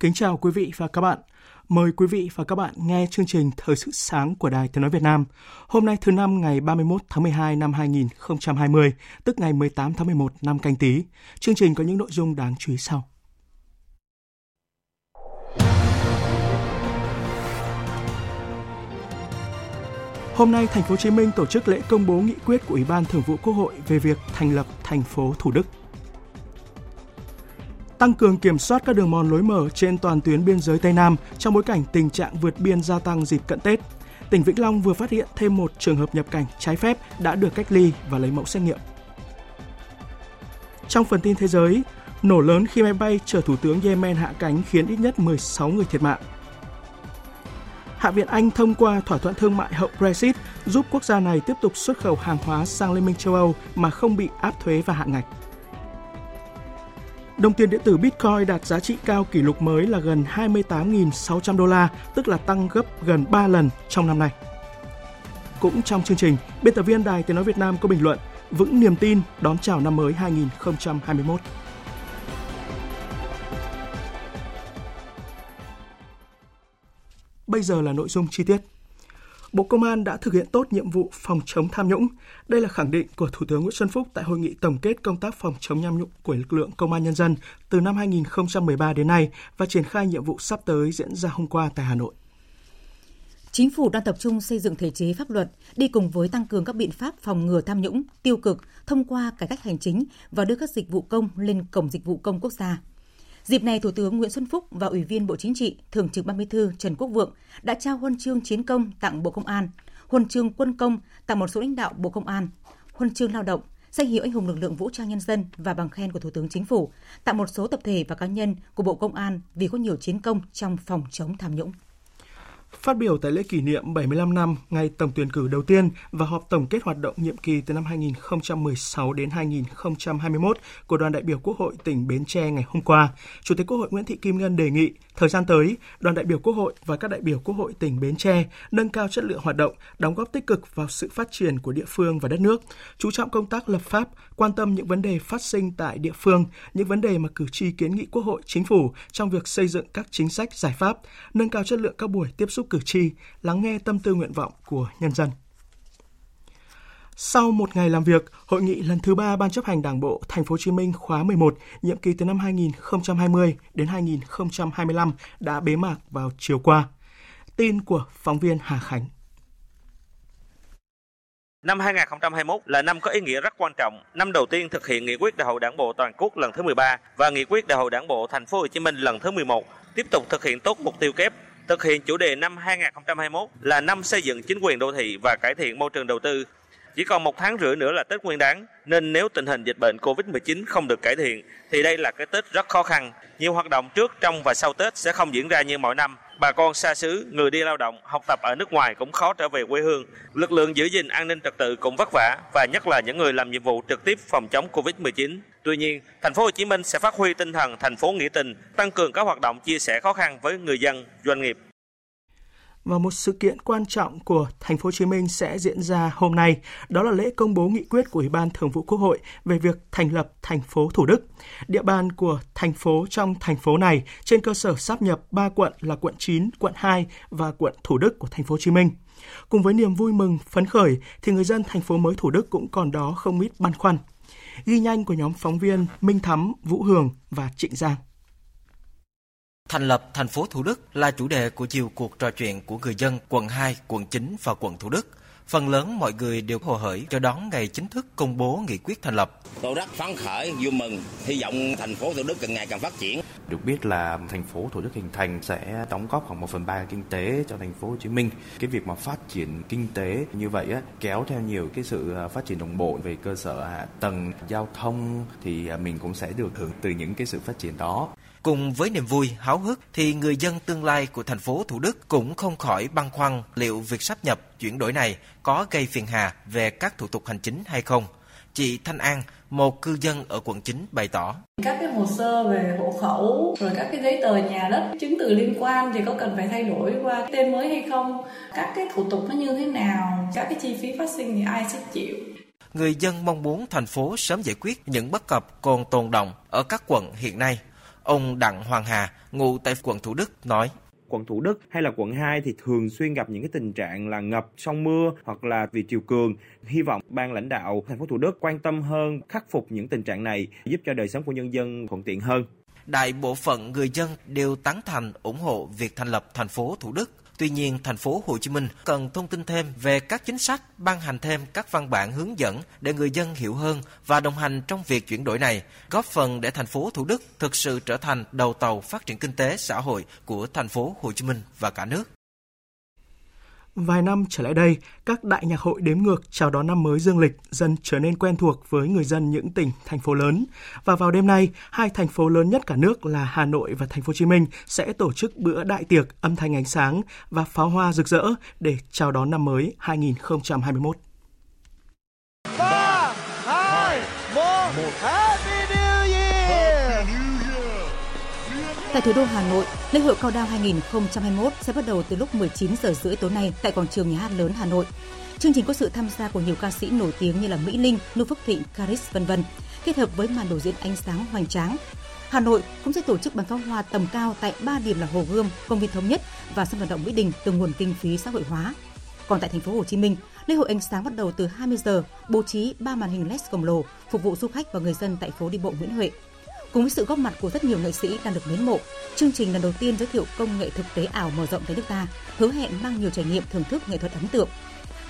Kính chào quý vị và các bạn. Mời quý vị và các bạn nghe chương trình Thời sự sáng của Đài Tiếng nói Việt Nam. Hôm nay thứ năm ngày 31 tháng 12 năm 2020, tức ngày 18 tháng 11 năm Canh Tý. Chương trình có những nội dung đáng chú ý sau. Hôm nay, Thành phố Hồ Chí Minh tổ chức lễ công bố nghị quyết của Ủy ban Thường vụ Quốc hội về việc thành lập thành phố Thủ Đức. Tăng cường kiểm soát các đường mòn lối mở trên toàn tuyến biên giới Tây Nam trong bối cảnh tình trạng vượt biên gia tăng dịp cận Tết. Tỉnh Vĩnh Long vừa phát hiện thêm một trường hợp nhập cảnh trái phép đã được cách ly và lấy mẫu xét nghiệm. Trong phần tin thế giới, nổ lớn khi máy bay chở Thủ tướng Yemen hạ cánh khiến ít nhất 16 người thiệt mạng. Hạ viện Anh thông qua thỏa thuận thương mại hậu Brexit giúp quốc gia này tiếp tục xuất khẩu hàng hóa sang Liên minh châu Âu mà không bị áp thuế và hạn ngạch. Đồng tiền điện tử Bitcoin đạt giá trị cao kỷ lục mới là gần 28.600 đô la, tức là tăng gấp gần 3 lần trong năm nay. Cũng trong chương trình, biên tập viên Đài Tiếng nói Việt Nam có bình luận vững niềm tin đón chào năm mới 2021. Bây giờ là nội dung chi tiết. Bộ Công an đã thực hiện tốt nhiệm vụ phòng chống tham nhũng. Đây là khẳng định của Thủ tướng Nguyễn Xuân Phúc tại hội nghị tổng kết công tác phòng chống tham nhũng của lực lượng Công an nhân dân từ năm 2013 đến nay và triển khai nhiệm vụ sắp tới diễn ra hôm qua tại Hà Nội. Chính phủ đang tập trung xây dựng thể chế pháp luật, đi cùng với tăng cường các biện pháp phòng ngừa tham nhũng, tiêu cực thông qua cải cách hành chính và đưa các dịch vụ công lên Cổng Dịch vụ Công Quốc gia. Dịp này, Thủ tướng Nguyễn Xuân Phúc và Ủy viên Bộ Chính trị, Thường trực Ban Bí thư Trần Quốc Vượng đã trao huân chương chiến công tặng Bộ Công an, huân chương quân công tặng một số lãnh đạo Bộ Công an, huân chương lao động, danh hiệu anh hùng lực lượng vũ trang nhân dân và bằng khen của Thủ tướng Chính phủ tặng một số tập thể và cá nhân của Bộ Công an vì có nhiều chiến công trong phòng chống tham nhũng. Phát biểu tại lễ kỷ niệm 75 năm ngày tổng tuyển cử đầu tiên và họp tổng kết hoạt động nhiệm kỳ từ năm 2016 đến 2021 của đoàn đại biểu Quốc hội tỉnh Bến Tre ngày hôm qua, Chủ tịch Quốc hội Nguyễn Thị Kim Ngân đề nghị thời gian tới, đoàn đại biểu Quốc hội và các đại biểu Quốc hội tỉnh Bến Tre nâng cao chất lượng hoạt động, đóng góp tích cực vào sự phát triển của địa phương và đất nước, chú trọng công tác lập pháp, quan tâm những vấn đề phát sinh tại địa phương, những vấn đề mà cử tri kiến nghị Quốc hội, Chính phủ trong việc xây dựng các chính sách, giải pháp, nâng cao chất lượng các buổi tiếp xúc cử tri, lắng nghe tâm tư nguyện vọng của nhân dân. Sau một ngày làm việc, hội nghị lần thứ 3 Ban chấp hành Đảng bộ Thành phố Hồ Chí Minh khóa 11, nhiệm kỳ từ năm 2020 đến 2025 đã bế mạc vào chiều qua. Tin của phóng viên Hà Khánh. Năm 2021 là năm có ý nghĩa rất quan trọng, năm đầu tiên thực hiện nghị quyết Đại hội Đảng bộ toàn quốc lần thứ 13 và nghị quyết Đại hội Đảng bộ Thành phố Hồ Chí Minh lần thứ 11, tiếp tục thực hiện tốt mục tiêu kép. Thực hiện chủ đề năm 2021 là năm xây dựng chính quyền đô thị và cải thiện môi trường đầu tư. Chỉ còn 1,5 tháng nữa là Tết Nguyên đán, nên nếu tình hình dịch bệnh COVID-19 không được cải thiện, thì đây là cái Tết rất khó khăn. Nhiều hoạt động trước, trong và sau Tết sẽ không diễn ra như mọi năm. Bà con xa xứ, người đi lao động, học tập ở nước ngoài cũng khó trở về quê hương. Lực lượng giữ gìn an ninh trật tự cũng vất vả và nhất là những người làm nhiệm vụ trực tiếp phòng chống COVID-19. Tuy nhiên, Thành phố Hồ Chí Minh sẽ phát huy tinh thần thành phố nghĩa tình, tăng cường các hoạt động chia sẻ khó khăn với người dân, doanh nghiệp. Và một sự kiện quan trọng của Thành phố Hồ Chí Minh sẽ diễn ra hôm nay, đó là lễ công bố nghị quyết của Ủy ban Thường vụ Quốc hội về việc thành lập thành phố Thủ Đức. Địa bàn của thành phố trong thành phố này trên cơ sở sáp nhập 3 quận là quận 9, quận 2 và quận Thủ Đức của Thành phố Hồ Chí Minh. Cùng với niềm vui mừng phấn khởi thì người dân thành phố mới Thủ Đức cũng còn đó không ít băn khoăn. Ghi nhanh của nhóm phóng viên Minh Thắm, Vũ Hường và Trịnh Giang. Thành lập thành phố Thủ Đức là chủ đề của nhiều cuộc trò chuyện của người dân quận 2, quận 9 và quận Thủ Đức. Phần lớn mọi người đều hồ hởi cho đón ngày chính thức công bố nghị quyết thành lập. Tôi rất phấn khởi, vui mừng, hy vọng thành phố Thủ Đức càng ngày càng phát triển. Được biết là thành phố Thủ Đức hình thành sẽ đóng góp khoảng 1/3 kinh tế cho thành phố Hồ Chí Minh. Cái việc mà phát triển kinh tế như vậy á, kéo theo nhiều cái sự phát triển đồng bộ về cơ sở hạ tầng, giao thông thì mình cũng sẽ được hưởng từ những cái sự phát triển đó. Cùng với niềm vui, háo hức thì người dân tương lai của thành phố Thủ Đức cũng không khỏi băn khoăn liệu việc sáp nhập chuyển đổi này có gây phiền hà về các thủ tục hành chính hay không. Chị Thanh An, một cư dân ở quận 9 bày tỏ. Các cái hồ sơ về hộ khẩu, rồi các cái giấy tờ nhà đất, chứng từ liên quan thì có cần phải thay đổi qua tên mới hay không? Các cái thủ tục nó như thế nào? Các cái chi phí phát sinh thì ai sẽ chịu? Người dân mong muốn thành phố sớm giải quyết những bất cập còn tồn đọng ở các quận hiện nay. Ông Đặng Hoàng Hà, ngụ tại quận Thủ Đức, nói. Quận Thủ Đức hay là quận 2 thì thường xuyên gặp những cái tình trạng là ngập sau mưa hoặc là vì triều cường. Hy vọng ban lãnh đạo thành phố Thủ Đức quan tâm hơn, khắc phục những tình trạng này, giúp cho đời sống của nhân dân thuận tiện hơn. Đại bộ phận người dân đều tán thành ủng hộ việc thành lập thành phố Thủ Đức. Tuy nhiên, thành phố Hồ Chí Minh cần thông tin thêm về các chính sách, ban hành thêm các văn bản hướng dẫn để người dân hiểu hơn và đồng hành trong việc chuyển đổi này, góp phần để thành phố Thủ Đức thực sự trở thành đầu tàu phát triển kinh tế xã hội của thành phố Hồ Chí Minh và cả nước. Vài năm trở lại đây, các đại nhạc hội đếm ngược chào đón năm mới dương lịch dần trở nên quen thuộc với người dân những tỉnh, thành phố lớn. Và vào đêm nay, hai thành phố lớn nhất cả nước là Hà Nội và Thành phố Hồ Chí Minh sẽ tổ chức bữa đại tiệc âm thanh ánh sáng và pháo hoa rực rỡ để chào đón năm mới 2021. 3, 2, 1, Happy New Year! Tại thủ đô Hà Nội, lễ hội Cao Đao 2021 sẽ bắt đầu từ lúc 19h30 tối nay tại quảng trường Nhà hát lớn Hà Nội. Chương trình có sự tham gia của nhiều ca sĩ nổi tiếng như là Mỹ Linh, Nu Phước Thịnh, Karis v.v. kết hợp với màn biểu diễn ánh sáng hoành tráng. Hà Nội cũng sẽ tổ chức bắn pháo hoa tầm cao tại 3 điểm là Hồ Gươm, Công viên Thống Nhất và Sân vận động Mỹ Đình từ nguồn kinh phí xã hội hóa. Còn tại thành phố Hồ Chí Minh, lễ hội ánh sáng bắt đầu từ 20h, bố trí 3 màn hình LED khổng lồ phục vụ du khách và người dân tại phố đi bộ Nguyễn Huệ. Cùng với sự góp mặt của rất nhiều nghệ sĩ đang được mến mộ, chương trình lần đầu tiên giới thiệu công nghệ thực tế ảo mở rộng tới nước ta, hứa hẹn mang nhiều trải nghiệm thưởng thức nghệ thuật ấn tượng.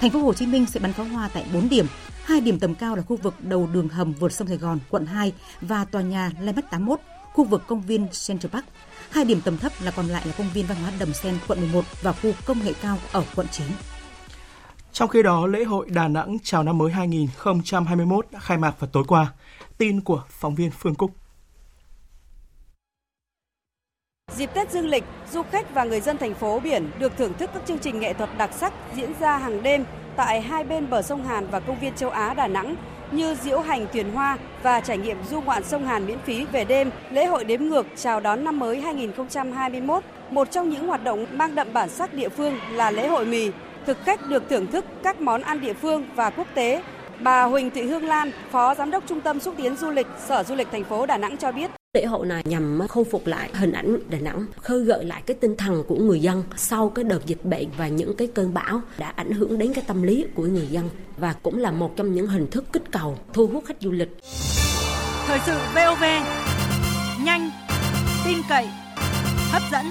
Thành phố Hồ Chí Minh sẽ bắn pháo hoa tại 4 điểm, 2 điểm tầm cao là khu vực đầu đường hầm vượt sông Sài Gòn, quận 2 và tòa nhà Landmark 81, khu vực công viên Central Park. 2 điểm tầm thấp là còn lại là công viên văn hóa Đầm Sen, quận 11 và khu công nghệ cao ở quận 9. Trong khi đó, lễ hội Đà Nẵng chào năm mới 2021 đã khai mạc vào tối qua. Tin của phóng viên Phương Cúc. Dịp Tết dương lịch, du khách và người dân thành phố biển được thưởng thức các chương trình nghệ thuật đặc sắc diễn ra hàng đêm tại hai bên bờ sông Hàn và công viên châu Á Đà Nẵng như diễu hành thuyền hoa và trải nghiệm du ngoạn sông Hàn miễn phí về đêm. Lễ hội đếm ngược chào đón năm mới 2021, một trong những hoạt động mang đậm bản sắc địa phương là lễ hội mì. Thực khách được thưởng thức các món ăn địa phương và quốc tế. Bà Huỳnh Thị Hương Lan, Phó Giám đốc Trung tâm Xúc tiến Du lịch, Sở Du lịch thành phố Đà Nẵng cho biết. Lễ hội này nhằm khôi phục lại hình ảnh Đà Nẵng, khơi gợi lại cái tinh thần của người dân sau cái đợt dịch bệnh và những cái cơn bão đã ảnh hưởng đến cái tâm lý của người dân và cũng là một trong những hình thức kích cầu thu hút khách du lịch. Thời sự VOV, nhanh, tin cậy, hấp dẫn.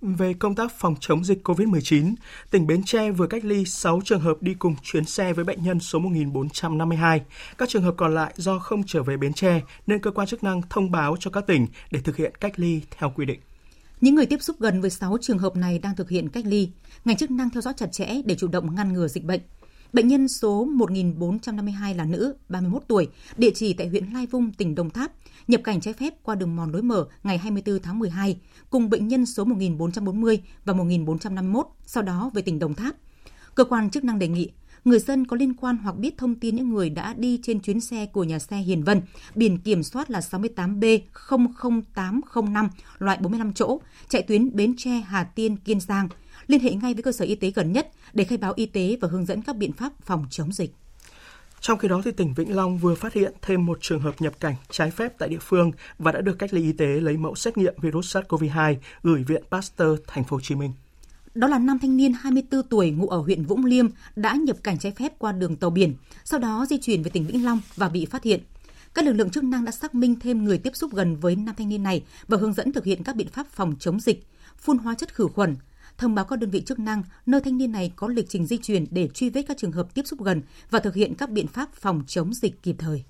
Về công tác phòng chống dịch COVID-19, tỉnh Bến Tre vừa cách ly 6 trường hợp đi cùng chuyến xe với bệnh nhân số 1452. Các trường hợp còn lại do không trở về Bến Tre nên cơ quan chức năng thông báo cho các tỉnh để thực hiện cách ly theo quy định. Những người tiếp xúc gần với 6 trường hợp này đang thực hiện cách ly. Ngành chức năng theo dõi chặt chẽ để chủ động ngăn ngừa dịch bệnh. Bệnh nhân số 1452 là nữ, 31 tuổi, địa chỉ tại huyện Lai Vung, tỉnh Đồng Tháp, nhập cảnh trái phép qua đường mòn lối mở ngày 24 tháng 12, cùng bệnh nhân số 1440 và 1451, sau đó về tỉnh Đồng Tháp. Cơ quan chức năng đề nghị người dân có liên quan hoặc biết thông tin những người đã đi trên chuyến xe của nhà xe Hiền Vân, biển kiểm soát là 68B00805, loại 45 chỗ, chạy tuyến Bến Tre, Hà Tiên, Kiên Giang, liên hệ ngay với cơ sở y tế gần nhất để khai báo y tế và hướng dẫn các biện pháp phòng chống dịch. Trong khi đó, thì tỉnh Vĩnh Long vừa phát hiện thêm một trường hợp nhập cảnh trái phép tại địa phương và đã được cách ly y tế lấy mẫu xét nghiệm virus SARS-CoV-2 gửi Viện Pasteur Thành phố Hồ Chí Minh. Đó là nam thanh niên 24 tuổi ngụ ở huyện Vũng Liêm đã nhập cảnh trái phép qua đường tàu biển, sau đó di chuyển về tỉnh Vĩnh Long và bị phát hiện. Các lực lượng chức năng đã xác minh thêm người tiếp xúc gần với nam thanh niên này và hướng dẫn thực hiện các biện pháp phòng chống dịch, phun hóa chất khử khuẩn, thông báo các đơn vị chức năng nơi thanh niên này có lịch trình di chuyển để truy vết các trường hợp tiếp xúc gần và thực hiện các biện pháp phòng chống dịch kịp thời.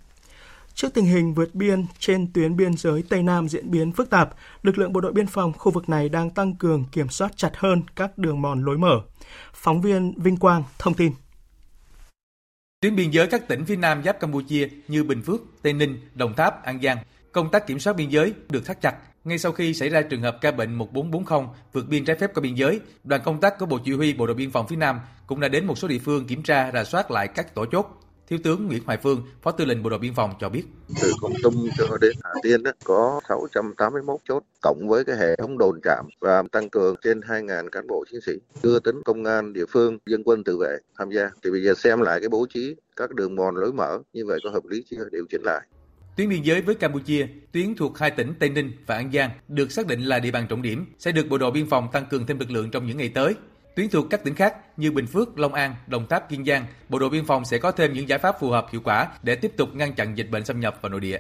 Trước tình hình vượt biên trên tuyến biên giới Tây Nam diễn biến phức tạp, lực lượng bộ đội biên phòng khu vực này đang tăng cường kiểm soát chặt hơn các đường mòn lối mở. Phóng viên Vinh Quang thông tin. Tuyến biên giới các tỉnh phía Nam giáp Campuchia như Bình Phước, Tây Ninh, Đồng Tháp, An Giang, công tác kiểm soát biên giới được thắt chặt. Ngay sau khi xảy ra trường hợp ca bệnh 1440 vượt biên trái phép qua biên giới, đoàn công tác của Bộ Chỉ huy Bộ đội Biên phòng phía Nam cũng đã đến một số địa phương kiểm tra, rà soát lại các tổ chốt. Thiếu tướng Nguyễn Hoài Phương, Phó Tư lệnh Bộ đội Biên phòng cho biết. Từ Kon Tum cho đến Hà Tiên có 681 chốt cộng với cái hệ thống đồn trạm và tăng cường trên 2.000 cán bộ chiến sĩ, chưa tính công an địa phương, dân quân tự vệ tham gia. Thì bây giờ xem lại cái bố trí các đường mòn lối mở như vậy có hợp lý chưa, điều chỉnh lại. Tuyến biên giới với Campuchia, tuyến thuộc hai tỉnh Tây Ninh và An Giang được xác định là địa bàn trọng điểm, sẽ được Bộ đội Biên phòng tăng cường thêm lực lượng trong những ngày tới. Tuyến thuộc các tỉnh khác như Bình Phước, Long An, Đồng Tháp, Kiên Giang, Bộ đội Biên phòng sẽ có thêm những giải pháp phù hợp hiệu quả để tiếp tục ngăn chặn dịch bệnh xâm nhập vào nội địa.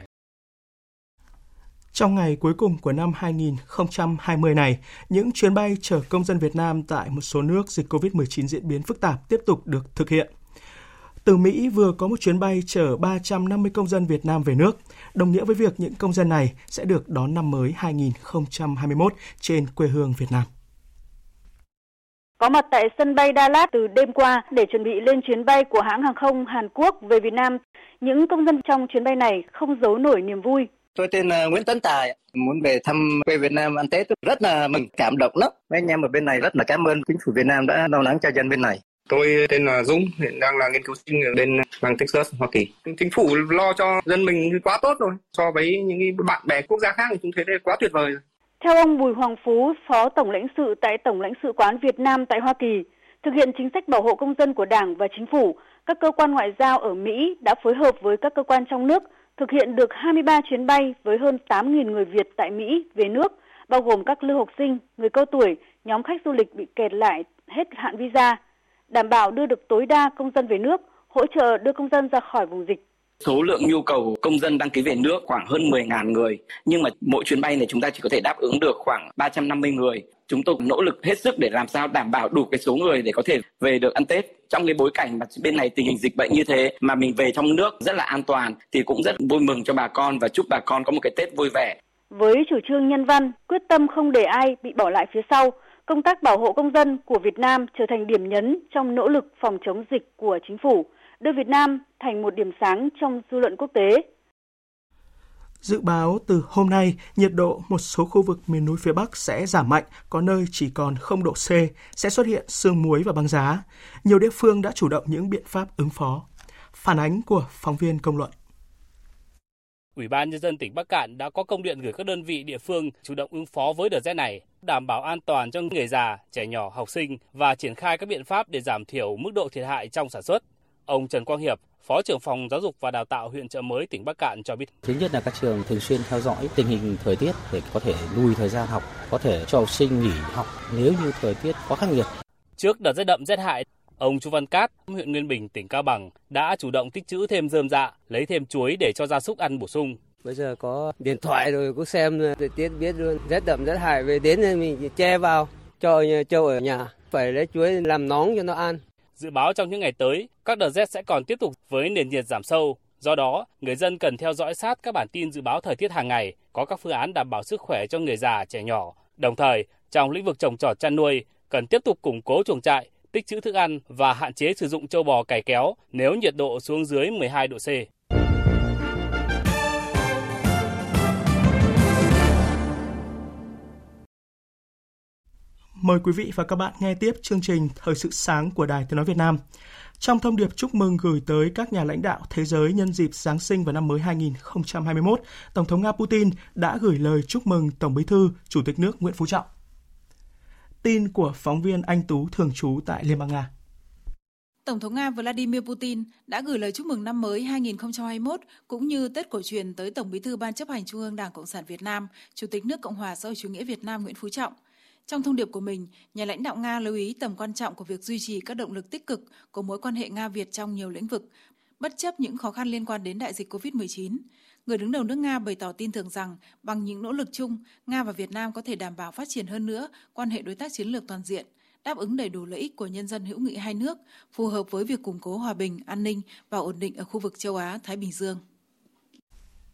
Trong ngày cuối cùng của năm 2020 này, những chuyến bay chở công dân Việt Nam tại một số nước dịch COVID-19 diễn biến phức tạp tiếp tục được thực hiện. Từ Mỹ vừa có một chuyến bay chở 350 công dân Việt Nam về nước, đồng nghĩa với việc những công dân này sẽ được đón năm mới 2021 trên quê hương Việt Nam. Có mặt tại sân bay Đà Lạt từ đêm qua để chuẩn bị lên chuyến bay của hãng hàng không Hàn Quốc về Việt Nam, những công dân trong chuyến bay này không giấu nổi niềm vui. Tôi tên là Nguyễn Tấn Tài, muốn về thăm quê Việt Nam ăn Tết, rất là mừng, cảm động lắm. Mấy anh em ở bên này rất là cảm ơn chính phủ Việt Nam đã lo lắng cho dân bên này. Tôi tên là Dũng, hiện đang là nghiên cứu sinh ở bên bang Texas, Hoa Kỳ. Chính phủ lo cho dân mình quá tốt rồi, so với những bạn bè quốc gia khác thì chúng thấy đây quá tuyệt vời rồi. Theo ông Bùi Hoàng Phú, Phó Tổng lãnh sự tại Tổng lãnh sự quán Việt Nam tại Hoa Kỳ, thực hiện chính sách bảo hộ công dân của Đảng và Chính phủ, các cơ quan ngoại giao ở Mỹ đã phối hợp với các cơ quan trong nước thực hiện được 23 chuyến bay với hơn 8.000 người Việt tại Mỹ về nước, bao gồm các lưu học sinh, người cao tuổi, nhóm khách du lịch bị kẹt lại hết hạn visa, đảm bảo đưa được tối đa công dân về nước, hỗ trợ đưa công dân ra khỏi vùng dịch. Số lượng nhu cầu công dân đăng ký về nước khoảng hơn 10.000 người, nhưng mà mỗi chuyến bay này chúng ta chỉ có thể đáp ứng được khoảng 350 người. Chúng tôi nỗ lực hết sức để làm sao đảm bảo đủ cái số người để có thể về được ăn Tết. Trong cái bối cảnh mà bên này tình hình dịch bệnh như thế mà mình về trong nước rất là an toàn thì cũng rất vui mừng cho bà con và chúc bà con có một cái Tết vui vẻ. Với chủ trương nhân văn, quyết tâm không để ai bị bỏ lại phía sau, công tác bảo hộ công dân của Việt Nam trở thành điểm nhấn trong nỗ lực phòng chống dịch của chính phủ, đưa Việt Nam thành một điểm sáng trong dư luận quốc tế. Dự báo từ hôm nay, nhiệt độ một số khu vực miền núi phía Bắc sẽ giảm mạnh, có nơi chỉ còn 0 độ C, sẽ xuất hiện sương muối và băng giá. Nhiều địa phương đã chủ động những biện pháp ứng phó. Phản ánh của phóng viên Công luận. Ủy ban Nhân dân tỉnh Bắc Kạn đã có công điện gửi các đơn vị địa phương chủ động ứng phó với đợt rét này, đảm bảo an toàn cho người già, trẻ nhỏ, học sinh và triển khai các biện pháp để giảm thiểu mức độ thiệt hại trong sản xuất. Ông Trần Quang Hiệp, Phó trưởng phòng Giáo dục và Đào tạo huyện Chợ Mới, tỉnh Bắc Kạn cho biết. Thứ nhất là các trường thường xuyên theo dõi tình hình thời tiết để có thể lùi thời gian học, có thể cho học sinh nghỉ học nếu như thời tiết quá khắc nghiệt. Trước đợt rét đậm rét hại, ông Chu Văn Cát, huyện Nguyên Bình, tỉnh Cao Bằng đã chủ động tích trữ thêm rơm rạ, lấy thêm chuối để cho gia súc ăn bổ sung. Bây giờ có điện thoại rồi cứ xem thời tiết biết luôn, rét đậm rét hại về đến mình che vào, cho trâu ở nhà, phải lấy chuối làm nóng cho nó ăn. Dự báo trong những ngày tới, các đợt rét sẽ còn tiếp tục với nền nhiệt giảm sâu. Do đó, người dân cần theo dõi sát các bản tin dự báo thời tiết hàng ngày, có các phương án đảm bảo sức khỏe cho người già, trẻ nhỏ. Đồng thời, trong lĩnh vực trồng trọt chăn nuôi, cần tiếp tục củng cố chuồng trại, tích trữ thức ăn và hạn chế sử dụng trâu bò cày kéo nếu nhiệt độ xuống dưới 12 độ C. Mời quý vị và các bạn nghe tiếp chương trình Thời sự sáng của Đài Tiếng nói Việt Nam. Trong thông điệp chúc mừng gửi tới các nhà lãnh đạo thế giới nhân dịp Giáng sinh và năm mới 2021, Tổng thống Nga Putin đã gửi lời chúc mừng Tổng Bí thư, Chủ tịch nước Nguyễn Phú Trọng. Tin của phóng viên Anh Tú thường trú tại Liên bang Nga. Tổng thống Nga Vladimir Putin đã gửi lời chúc mừng năm mới 2021 cũng như Tết cổ truyền tới Tổng Bí thư Ban chấp hành Trung ương Đảng Cộng sản Việt Nam, Chủ tịch nước Cộng hòa xã hội chủ nghĩa Việt Nam Nguyễn Phú Trọng. Trong thông điệp của mình, nhà lãnh đạo Nga lưu ý tầm quan trọng của việc duy trì các động lực tích cực của mối quan hệ Nga-Việt trong nhiều lĩnh vực, bất chấp những khó khăn liên quan đến đại dịch COVID-19. Người đứng đầu nước Nga bày tỏ tin tưởng rằng bằng những nỗ lực chung, Nga và Việt Nam có thể đảm bảo phát triển hơn nữa quan hệ đối tác chiến lược toàn diện, đáp ứng đầy đủ lợi ích của nhân dân hữu nghị hai nước, phù hợp với việc củng cố hòa bình, an ninh và ổn định ở khu vực châu Á-Thái Bình Dương.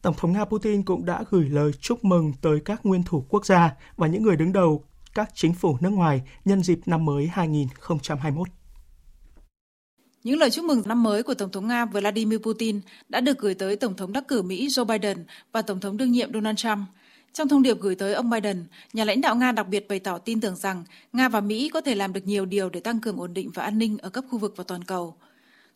Tổng thống Nga Putin cũng đã gửi lời chúc mừng tới các nguyên thủ quốc gia và những người đứng đầu các chính phủ nước ngoài nhân dịp năm mới 2021. Những lời chúc mừng năm mới của Tổng thống Nga Vladimir Putin đã được gửi tới Tổng thống đắc cử Mỹ Joe Biden và Tổng thống đương nhiệm Donald Trump. Trong thông điệp gửi tới ông Biden, nhà lãnh đạo Nga đặc biệt bày tỏ tin tưởng rằng Nga và Mỹ có thể làm được nhiều điều để tăng cường ổn định và an ninh ở cấp khu vực và toàn cầu.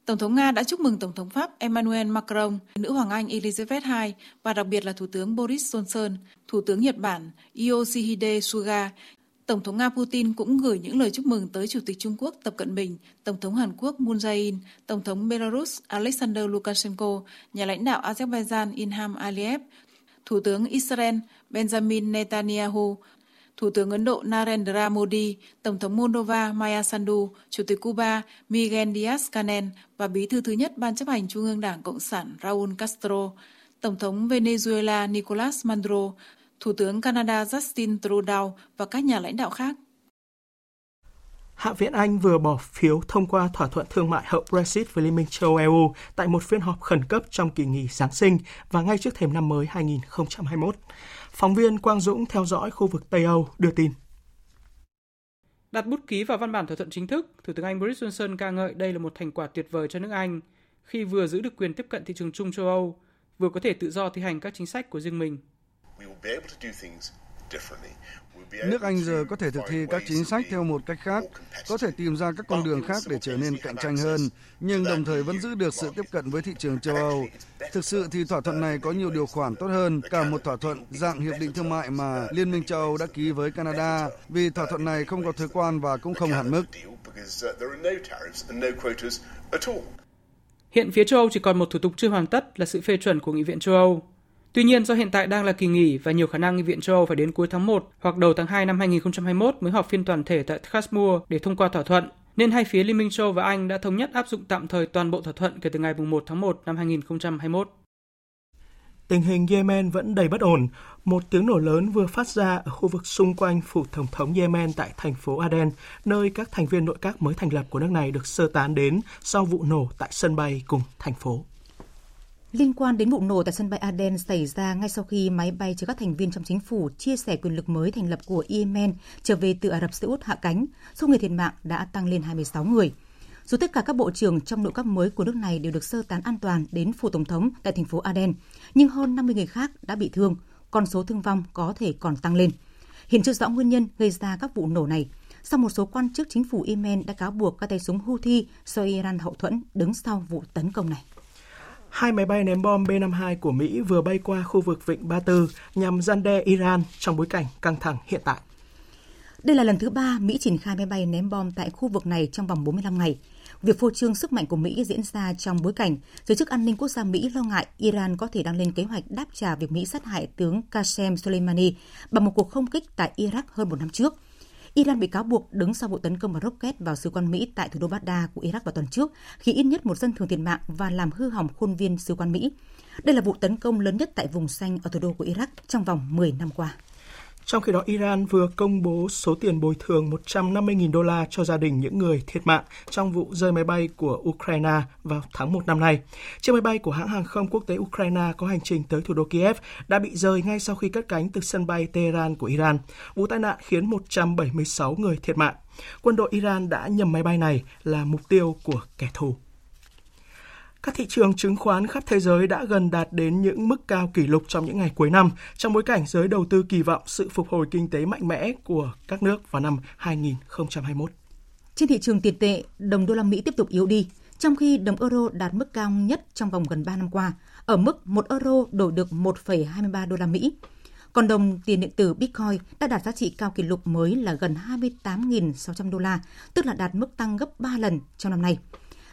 Tổng thống Nga đã chúc mừng Tổng thống Pháp Emmanuel Macron, nữ hoàng Anh Elizabeth II và đặc biệt là Thủ tướng Boris Johnson, Thủ tướng Nhật Bản Yoshihide Suga. Tổng thống Nga Putin cũng gửi những lời chúc mừng tới Chủ tịch Trung Quốc Tập Cận Bình, Tổng thống Hàn Quốc Moon Jae-in, Tổng thống Belarus Alexander Lukashenko, nhà lãnh đạo Azerbaijan Ilham Aliyev, Thủ tướng Israel Benjamin Netanyahu, Thủ tướng Ấn Độ Narendra Modi, Tổng thống Moldova Maia Sandu, Chủ tịch Cuba Miguel Díaz-Canel và Bí thư thứ nhất Ban chấp hành Trung ương Đảng Cộng sản Raúl Castro, Tổng thống Venezuela Nicolás Maduro, Thủ tướng Canada Justin Trudeau và các nhà lãnh đạo khác. Hạ viện Anh vừa bỏ phiếu thông qua thỏa thuận thương mại hậu Brexit với Liên minh châu Âu tại một phiên họp khẩn cấp trong kỳ nghỉ Giáng sinh và ngay trước thềm năm mới 2021. Phóng viên Quang Dũng theo dõi khu vực Tây Âu đưa tin. Đặt bút ký vào văn bản thỏa thuận chính thức, Thủ tướng Anh Boris Johnson ca ngợi đây là một thành quả tuyệt vời cho nước Anh khi vừa giữ được quyền tiếp cận thị trường chung châu Âu, vừa có thể tự do thi hành các chính sách của riêng mình. Nước Anh giờ có thể thực thi các chính sách theo một cách khác, có thể tìm ra các con đường khác để trở nên cạnh tranh hơn, nhưng đồng thời vẫn giữ được sự tiếp cận với thị trường châu Âu. Thực sự thì thỏa thuận này có nhiều điều khoản tốt hơn cả một thỏa thuận dạng hiệp định thương mại mà Liên minh châu Âu đã ký với Canada, vì thỏa thuận này không có thuế quan và cũng không hạn mức. Hiện phía châu Âu chỉ còn một thủ tục chưa hoàn tất là sự phê chuẩn của Nghị viện châu Âu. Tuy nhiên, do hiện tại đang là kỳ nghỉ và nhiều khả năng Nghị viện châu Âu phải đến cuối tháng 1 hoặc đầu tháng 2 năm 2021 mới họp phiên toàn thể tại Strasbourg để thông qua thỏa thuận, nên hai phía Liên minh châu Âu và Anh đã thống nhất áp dụng tạm thời toàn bộ thỏa thuận kể từ ngày 1 tháng 1 năm 2021. Tình hình Yemen vẫn đầy bất ổn. Một tiếng nổ lớn vừa phát ra ở khu vực xung quanh phủ Tổng thống Yemen tại thành phố Aden, nơi các thành viên nội các mới thành lập của nước này được sơ tán đến sau vụ nổ tại sân bay cùng thành phố. Liên quan đến vụ nổ tại sân bay Aden xảy ra ngay sau khi máy bay chở các thành viên trong chính phủ chia sẻ quyền lực mới thành lập của Yemen trở về từ Ả Rập Xê Út hạ cánh, số người thiệt mạng đã tăng lên 26 người. Dù tất cả các bộ trưởng trong nội các mới của nước này đều được sơ tán an toàn đến phủ Tổng thống tại thành phố Aden, nhưng hơn 50 người khác đã bị thương, con số thương vong có thể còn tăng lên. Hiện chưa rõ nguyên nhân gây ra các vụ nổ này, sau một số quan chức chính phủ Yemen đã cáo buộc các tay súng Houthi do Iran hậu thuẫn đứng sau vụ tấn công này. Hai máy bay ném bom B-52 của Mỹ vừa bay qua khu vực Vịnh Ba Tư nhằm răn đe Iran trong bối cảnh căng thẳng hiện tại. Đây là lần thứ 3 Mỹ triển khai máy bay ném bom tại khu vực này trong vòng 45 ngày. Việc phô trương sức mạnh của Mỹ diễn ra trong bối cảnh giới chức an ninh quốc gia Mỹ lo ngại Iran có thể đang lên kế hoạch đáp trả việc Mỹ sát hại tướng Qasem Soleimani bằng một cuộc không kích tại Iraq hơn một năm trước. Iran bị cáo buộc đứng sau vụ tấn công bằng rocket vào sứ quán Mỹ tại thủ đô Baghdad của Iraq vào tuần trước, khi ít nhất một dân thường thiệt mạng và làm hư hỏng khuôn viên sứ quán Mỹ. Đây là vụ tấn công lớn nhất tại vùng xanh ở thủ đô của Iraq trong vòng 10 năm qua. Trong khi đó, Iran vừa công bố số tiền bồi thường $150.000 cho gia đình những người thiệt mạng trong vụ rơi máy bay của Ukraine vào tháng 1 năm nay. Chiếc máy bay của hãng hàng không quốc tế Ukraine có hành trình tới thủ đô Kiev đã bị rơi ngay sau khi cất cánh từ sân bay Tehran của Iran. Vụ tai nạn khiến 176 người thiệt mạng. Quân đội Iran đã nhầm máy bay này là mục tiêu của kẻ thù. Các thị trường chứng khoán khắp thế giới đã gần đạt đến những mức cao kỷ lục trong những ngày cuối năm, trong bối cảnh giới đầu tư kỳ vọng sự phục hồi kinh tế mạnh mẽ của các nước vào năm 2021. Trên thị trường tiền tệ, đồng đô la Mỹ tiếp tục yếu đi, trong khi đồng euro đạt mức cao nhất trong vòng gần 3 năm qua, ở mức 1 euro đổi được 1,23 đô la Mỹ. Còn đồng tiền điện tử Bitcoin đã đạt giá trị cao kỷ lục mới là gần 28.600 đô la, tức là đạt mức tăng gấp 3 lần trong năm nay.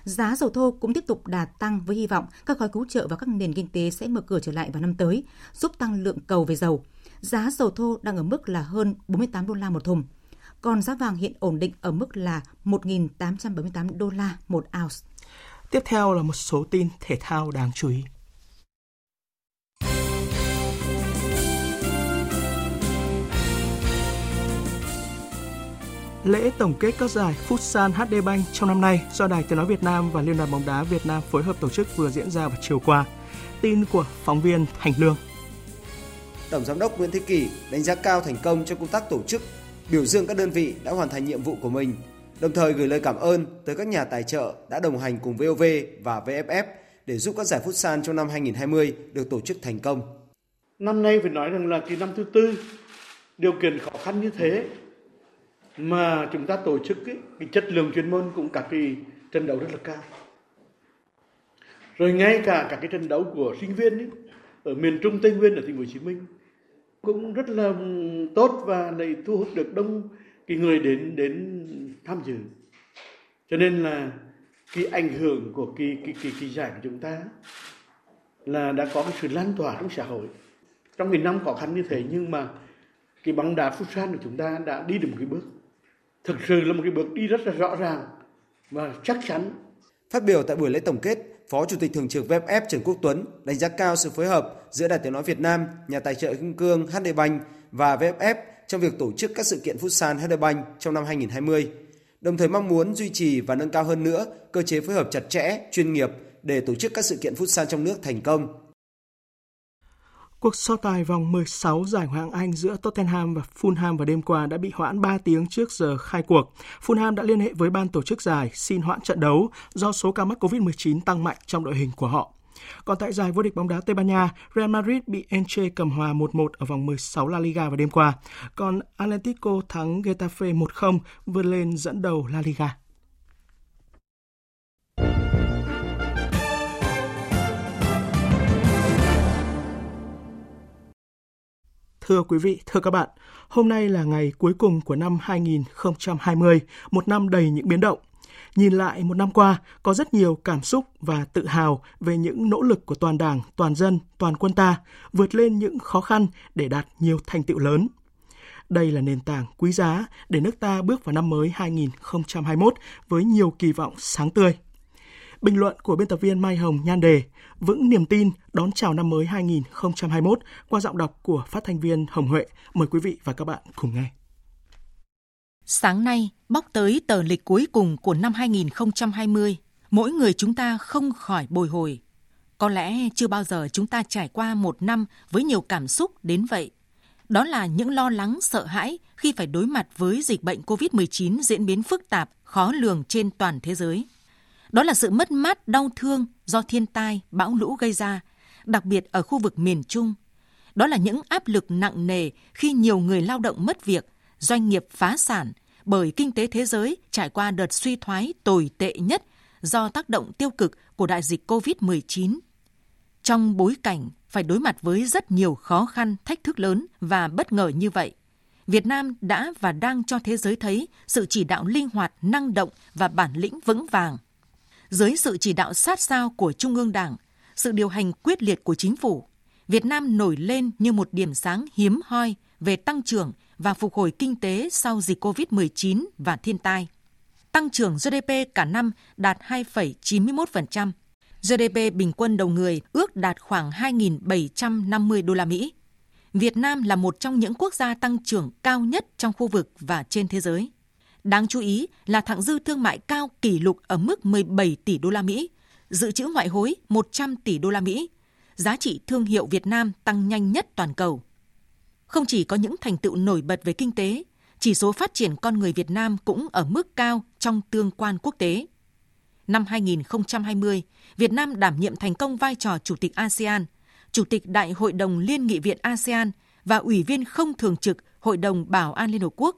Giá dầu thô cũng tiếp tục đà tăng với hy vọng các gói cứu trợ và các nền kinh tế sẽ mở cửa trở lại vào năm tới, giúp tăng lượng cầu về dầu. Giá dầu thô đang ở mức là hơn 48 đô la một thùng. Còn giá vàng hiện ổn định ở mức là 1.878 đô la một ounce. Tiếp theo là một số tin thể thao đáng chú ý. Lễ tổng kết các giải Futsal HDBank trong năm nay do Đài Tiếng nói Việt Nam và Liên đoàn bóng đá Việt Nam phối hợp tổ chức vừa diễn ra vào chiều qua. Tin của phóng viên Thành Lương. Tổng giám đốc Nguyễn Thế Kỳ đánh giá cao thành công trong công tác tổ chức, biểu dương các đơn vị đã hoàn thành nhiệm vụ của mình, đồng thời gửi lời cảm ơn tới các nhà tài trợ đã đồng hành cùng VOV và VFF để giúp các giải Futsal trong năm 2020 được tổ chức thành công. Năm nay phải nói rằng là kỳ năm thứ tư, điều kiện khó khăn như thế mà chúng ta tổ chức cái chất lượng chuyên môn cũng các cái trận đấu rất là cao. Rồi ngay cả các cái trận đấu của sinh viên ấy, ở miền Trung Tây Nguyên ở thành phố Hồ Chí Minh cũng rất là tốt và lại thu hút được đông cái người đến tham dự. Cho nên là cái ảnh hưởng của cái giải của chúng ta là đã có cái sự lan tỏa trong xã hội. Trong những năm khó khăn như thế nhưng mà cái bóng đá Futsal của chúng ta đã đi được một cái bước. Thực sự là một cái bước đi rất là rõ ràng và chắc chắn. Phát biểu tại buổi lễ tổng kết, Phó Chủ tịch Thường trực VFF Trần Quốc Tuấn đánh giá cao sự phối hợp giữa Đài Tiếng nói Việt Nam, nhà tài trợ Kim Cương HDBank và VFF trong việc tổ chức các sự kiện Futsal HDBank trong năm 2020. Đồng thời mong muốn duy trì và nâng cao hơn nữa cơ chế phối hợp chặt chẽ, chuyên nghiệp để tổ chức các sự kiện Futsal trong nước thành công. Cuộc so tài vòng 16 giải Ngoại hạng Anh giữa Tottenham và Fulham vào đêm qua đã bị hoãn 3 tiếng trước giờ khai cuộc. Fulham đã liên hệ với ban tổ chức giải xin hoãn trận đấu do số ca mắc COVID-19 tăng mạnh trong đội hình của họ. Còn tại giải vô địch bóng đá Tây Ban Nha, Real Madrid bị Elche cầm hòa 1-1 ở vòng 16 La Liga vào đêm qua. Còn Atlético thắng Getafe 1-0 vươn lên dẫn đầu La Liga. Thưa quý vị, thưa các bạn, hôm nay là ngày cuối cùng của năm 2020, một năm đầy những biến động. Nhìn lại một năm qua, có rất nhiều cảm xúc và tự hào về những nỗ lực của toàn Đảng, toàn dân, toàn quân ta vượt lên những khó khăn để đạt nhiều thành tựu lớn. Đây là nền tảng quý giá để nước ta bước vào năm mới 2021 với nhiều kỳ vọng sáng tươi. Bình luận của biên tập viên Mai Hồng nhan đề Vững niềm tin đón chào năm mới 2021 qua giọng đọc của phát thanh viên Hồng Huệ. Mời quý vị và các bạn cùng nghe. Sáng nay, bóc tới tờ lịch cuối cùng của năm 2020, mỗi người chúng ta không khỏi bồi hồi. Có lẽ chưa bao giờ chúng ta trải qua một năm với nhiều cảm xúc đến vậy. Đó là những lo lắng, sợ hãi khi phải đối mặt với dịch bệnh COVID-19 diễn biến phức tạp, khó lường trên toàn thế giới. Đó là sự mất mát đau thương do thiên tai, bão lũ gây ra, đặc biệt ở khu vực miền Trung. Đó là những áp lực nặng nề khi nhiều người lao động mất việc, doanh nghiệp phá sản bởi kinh tế thế giới trải qua đợt suy thoái tồi tệ nhất do tác động tiêu cực của đại dịch COVID-19. Trong bối cảnh phải đối mặt với rất nhiều khó khăn, thách thức lớn và bất ngờ như vậy, Việt Nam đã và đang cho thế giới thấy sự chỉ đạo linh hoạt, năng động và bản lĩnh vững vàng. Dưới sự chỉ đạo sát sao của Trung ương Đảng, sự điều hành quyết liệt của chính phủ, Việt Nam nổi lên như một điểm sáng hiếm hoi về tăng trưởng và phục hồi kinh tế sau dịch COVID-19 và thiên tai. Tăng trưởng GDP cả năm đạt 2,91%. GDP bình quân đầu người ước đạt khoảng 2.750 đô la Mỹ. Việt Nam là một trong những quốc gia tăng trưởng cao nhất trong khu vực và trên thế giới. Đáng chú ý là thặng dư thương mại cao kỷ lục ở mức 17 tỷ đô la Mỹ, dự trữ ngoại hối 100 tỷ đô la Mỹ, giá trị thương hiệu Việt Nam tăng nhanh nhất toàn cầu. Không chỉ có những thành tựu nổi bật về kinh tế, chỉ số phát triển con người Việt Nam cũng ở mức cao trong tương quan quốc tế. Năm 2020, Việt Nam đảm nhiệm thành công vai trò Chủ tịch ASEAN, Chủ tịch Đại hội đồng Liên nghị viện ASEAN và Ủy viên không thường trực Hội đồng Bảo an Liên Hợp Quốc.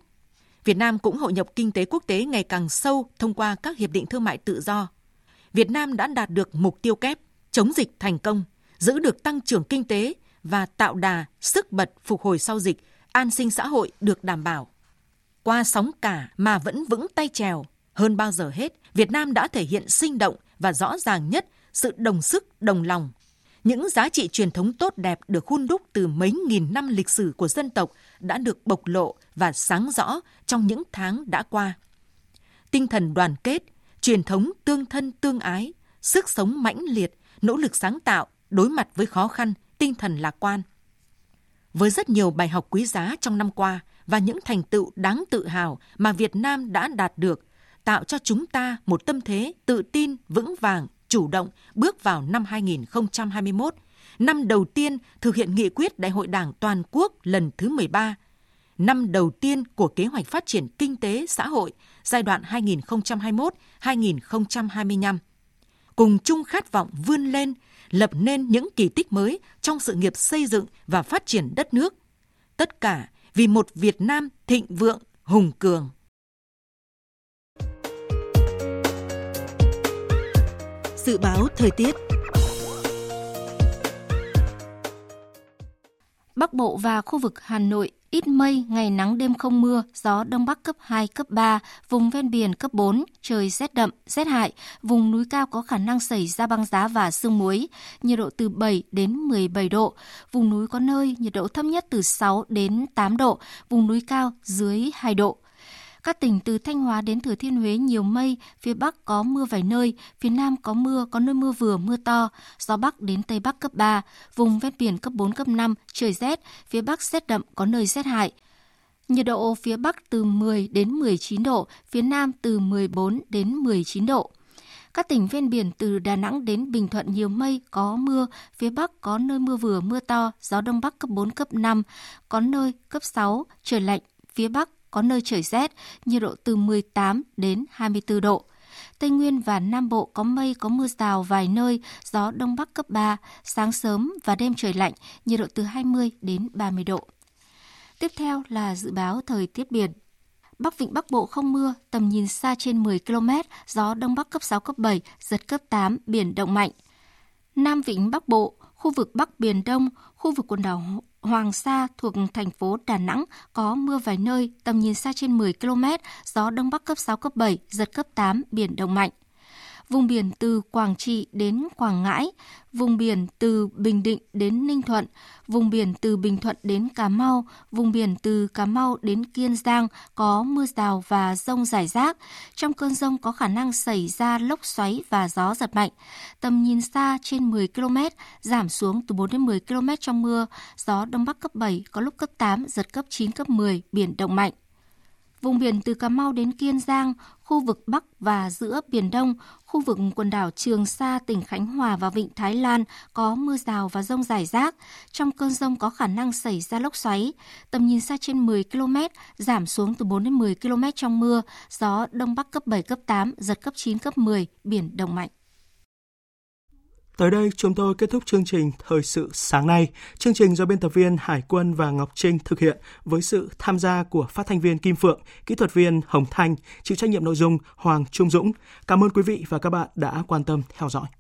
Việt Nam cũng hội nhập kinh tế quốc tế ngày càng sâu thông qua các hiệp định thương mại tự do. Việt Nam đã đạt được mục tiêu kép, chống dịch thành công, giữ được tăng trưởng kinh tế và tạo đà, sức bật phục hồi sau dịch, an sinh xã hội được đảm bảo. Qua sóng cả mà vẫn vững tay trèo, hơn bao giờ hết, Việt Nam đã thể hiện sinh động và rõ ràng nhất sự đồng sức, đồng lòng. Những giá trị truyền thống tốt đẹp được hun đúc từ mấy nghìn năm lịch sử của dân tộc đã được bộc lộ và sáng rõ trong những tháng đã qua. Tinh thần đoàn kết, truyền thống tương thân tương ái, sức sống mãnh liệt, nỗ lực sáng tạo, đối mặt với khó khăn, tinh thần lạc quan. Với rất nhiều bài học quý giá trong năm qua và những thành tựu đáng tự hào mà Việt Nam đã đạt được, tạo cho chúng ta một tâm thế tự tin, vững vàng, chủ động bước vào năm 2021, năm đầu tiên thực hiện nghị quyết Đại hội Đảng Toàn quốc lần thứ 13, năm đầu tiên của kế hoạch phát triển kinh tế xã hội giai đoạn 2021-2025. Cùng chung khát vọng vươn lên, lập nên những kỳ tích mới trong sự nghiệp xây dựng và phát triển đất nước. Tất cả vì một Việt Nam thịnh vượng, hùng cường. Dự báo thời tiết. Bắc Bộ và khu vực Hà Nội ít mây, ngày nắng đêm không mưa, gió đông bắc cấp 2, cấp 3, vùng ven biển cấp 4, trời rét đậm, rét hại, vùng núi cao có khả năng xảy ra băng giá và sương muối, nhiệt độ từ 7 đến 17 độ, vùng núi có nơi nhiệt độ thấp nhất từ 6 đến 8 độ, vùng núi cao dưới 2 độ. Các tỉnh từ Thanh Hóa đến Thừa Thiên Huế nhiều mây, phía Bắc có mưa vài nơi, phía Nam có nơi mưa vừa, mưa to, gió Bắc đến Tây Bắc cấp 3, vùng ven biển cấp 4, cấp 5, trời rét, phía Bắc rét đậm, có nơi rét hại. Nhiệt độ phía Bắc từ 10 đến 19 độ, phía Nam từ 14 đến 19 độ. Các tỉnh ven biển từ Đà Nẵng đến Bình Thuận nhiều mây, có mưa, phía Bắc có nơi mưa vừa, mưa to, gió Đông Bắc cấp 4, cấp 5, có nơi cấp 6, trời lạnh, phía Bắc có nơi trời rét, nhiệt độ từ 18 đến 24 độ. Tây Nguyên và Nam Bộ có mây, có mưa rào vài nơi, gió Đông Bắc cấp 3, sáng sớm và đêm trời lạnh, nhiệt độ từ 20 đến 30 độ. Tiếp theo là dự báo thời tiết biển. Bắc Vịnh Bắc Bộ không mưa, tầm nhìn xa trên 10 km, gió Đông Bắc cấp 6, cấp 7, giật cấp 8, biển động mạnh. Nam Vịnh Bắc Bộ, khu vực Bắc Biển Đông, khu vực quần đảo Hoàng Sa thuộc thành phố Đà Nẵng có mưa vài nơi, tầm nhìn xa trên 10 km, gió Đông Bắc cấp 6, cấp 7, giật cấp 8, biển động mạnh. Vùng biển từ Quảng Trị đến Quảng Ngãi, vùng biển từ Bình Định đến Ninh Thuận, vùng biển từ Bình Thuận đến Cà Mau, vùng biển từ Cà Mau đến Kiên Giang có mưa rào và dông rải rác. Trong cơn dông có khả năng xảy ra lốc xoáy và gió giật mạnh. Tầm nhìn xa trên 10 km, giảm xuống từ 4 đến 10 km trong mưa, gió Đông Bắc cấp 7, có lúc cấp 8, giật cấp 9, cấp 10, biển động mạnh. Vùng biển từ Cà Mau đến Kiên Giang, khu vực Bắc và giữa Biển Đông, khu vực quần đảo Trường Sa, tỉnh Khánh Hòa và Vịnh Thái Lan có mưa rào và dông rải rác. Trong cơn dông có khả năng xảy ra lốc xoáy, tầm nhìn xa trên 10 km, giảm xuống từ 4 đến 10 km trong mưa, gió Đông Bắc cấp 7, cấp 8, giật cấp 9, cấp 10, biển động mạnh. Tới đây chúng tôi kết thúc chương trình Thời sự sáng nay. Chương trình do biên tập viên Hải Quân và Ngọc Trinh thực hiện với sự tham gia của phát thanh viên Kim Phượng, kỹ thuật viên Hồng Thanh, chịu trách nhiệm nội dung Hoàng Trung Dũng. Cảm ơn quý vị và các bạn đã quan tâm theo dõi.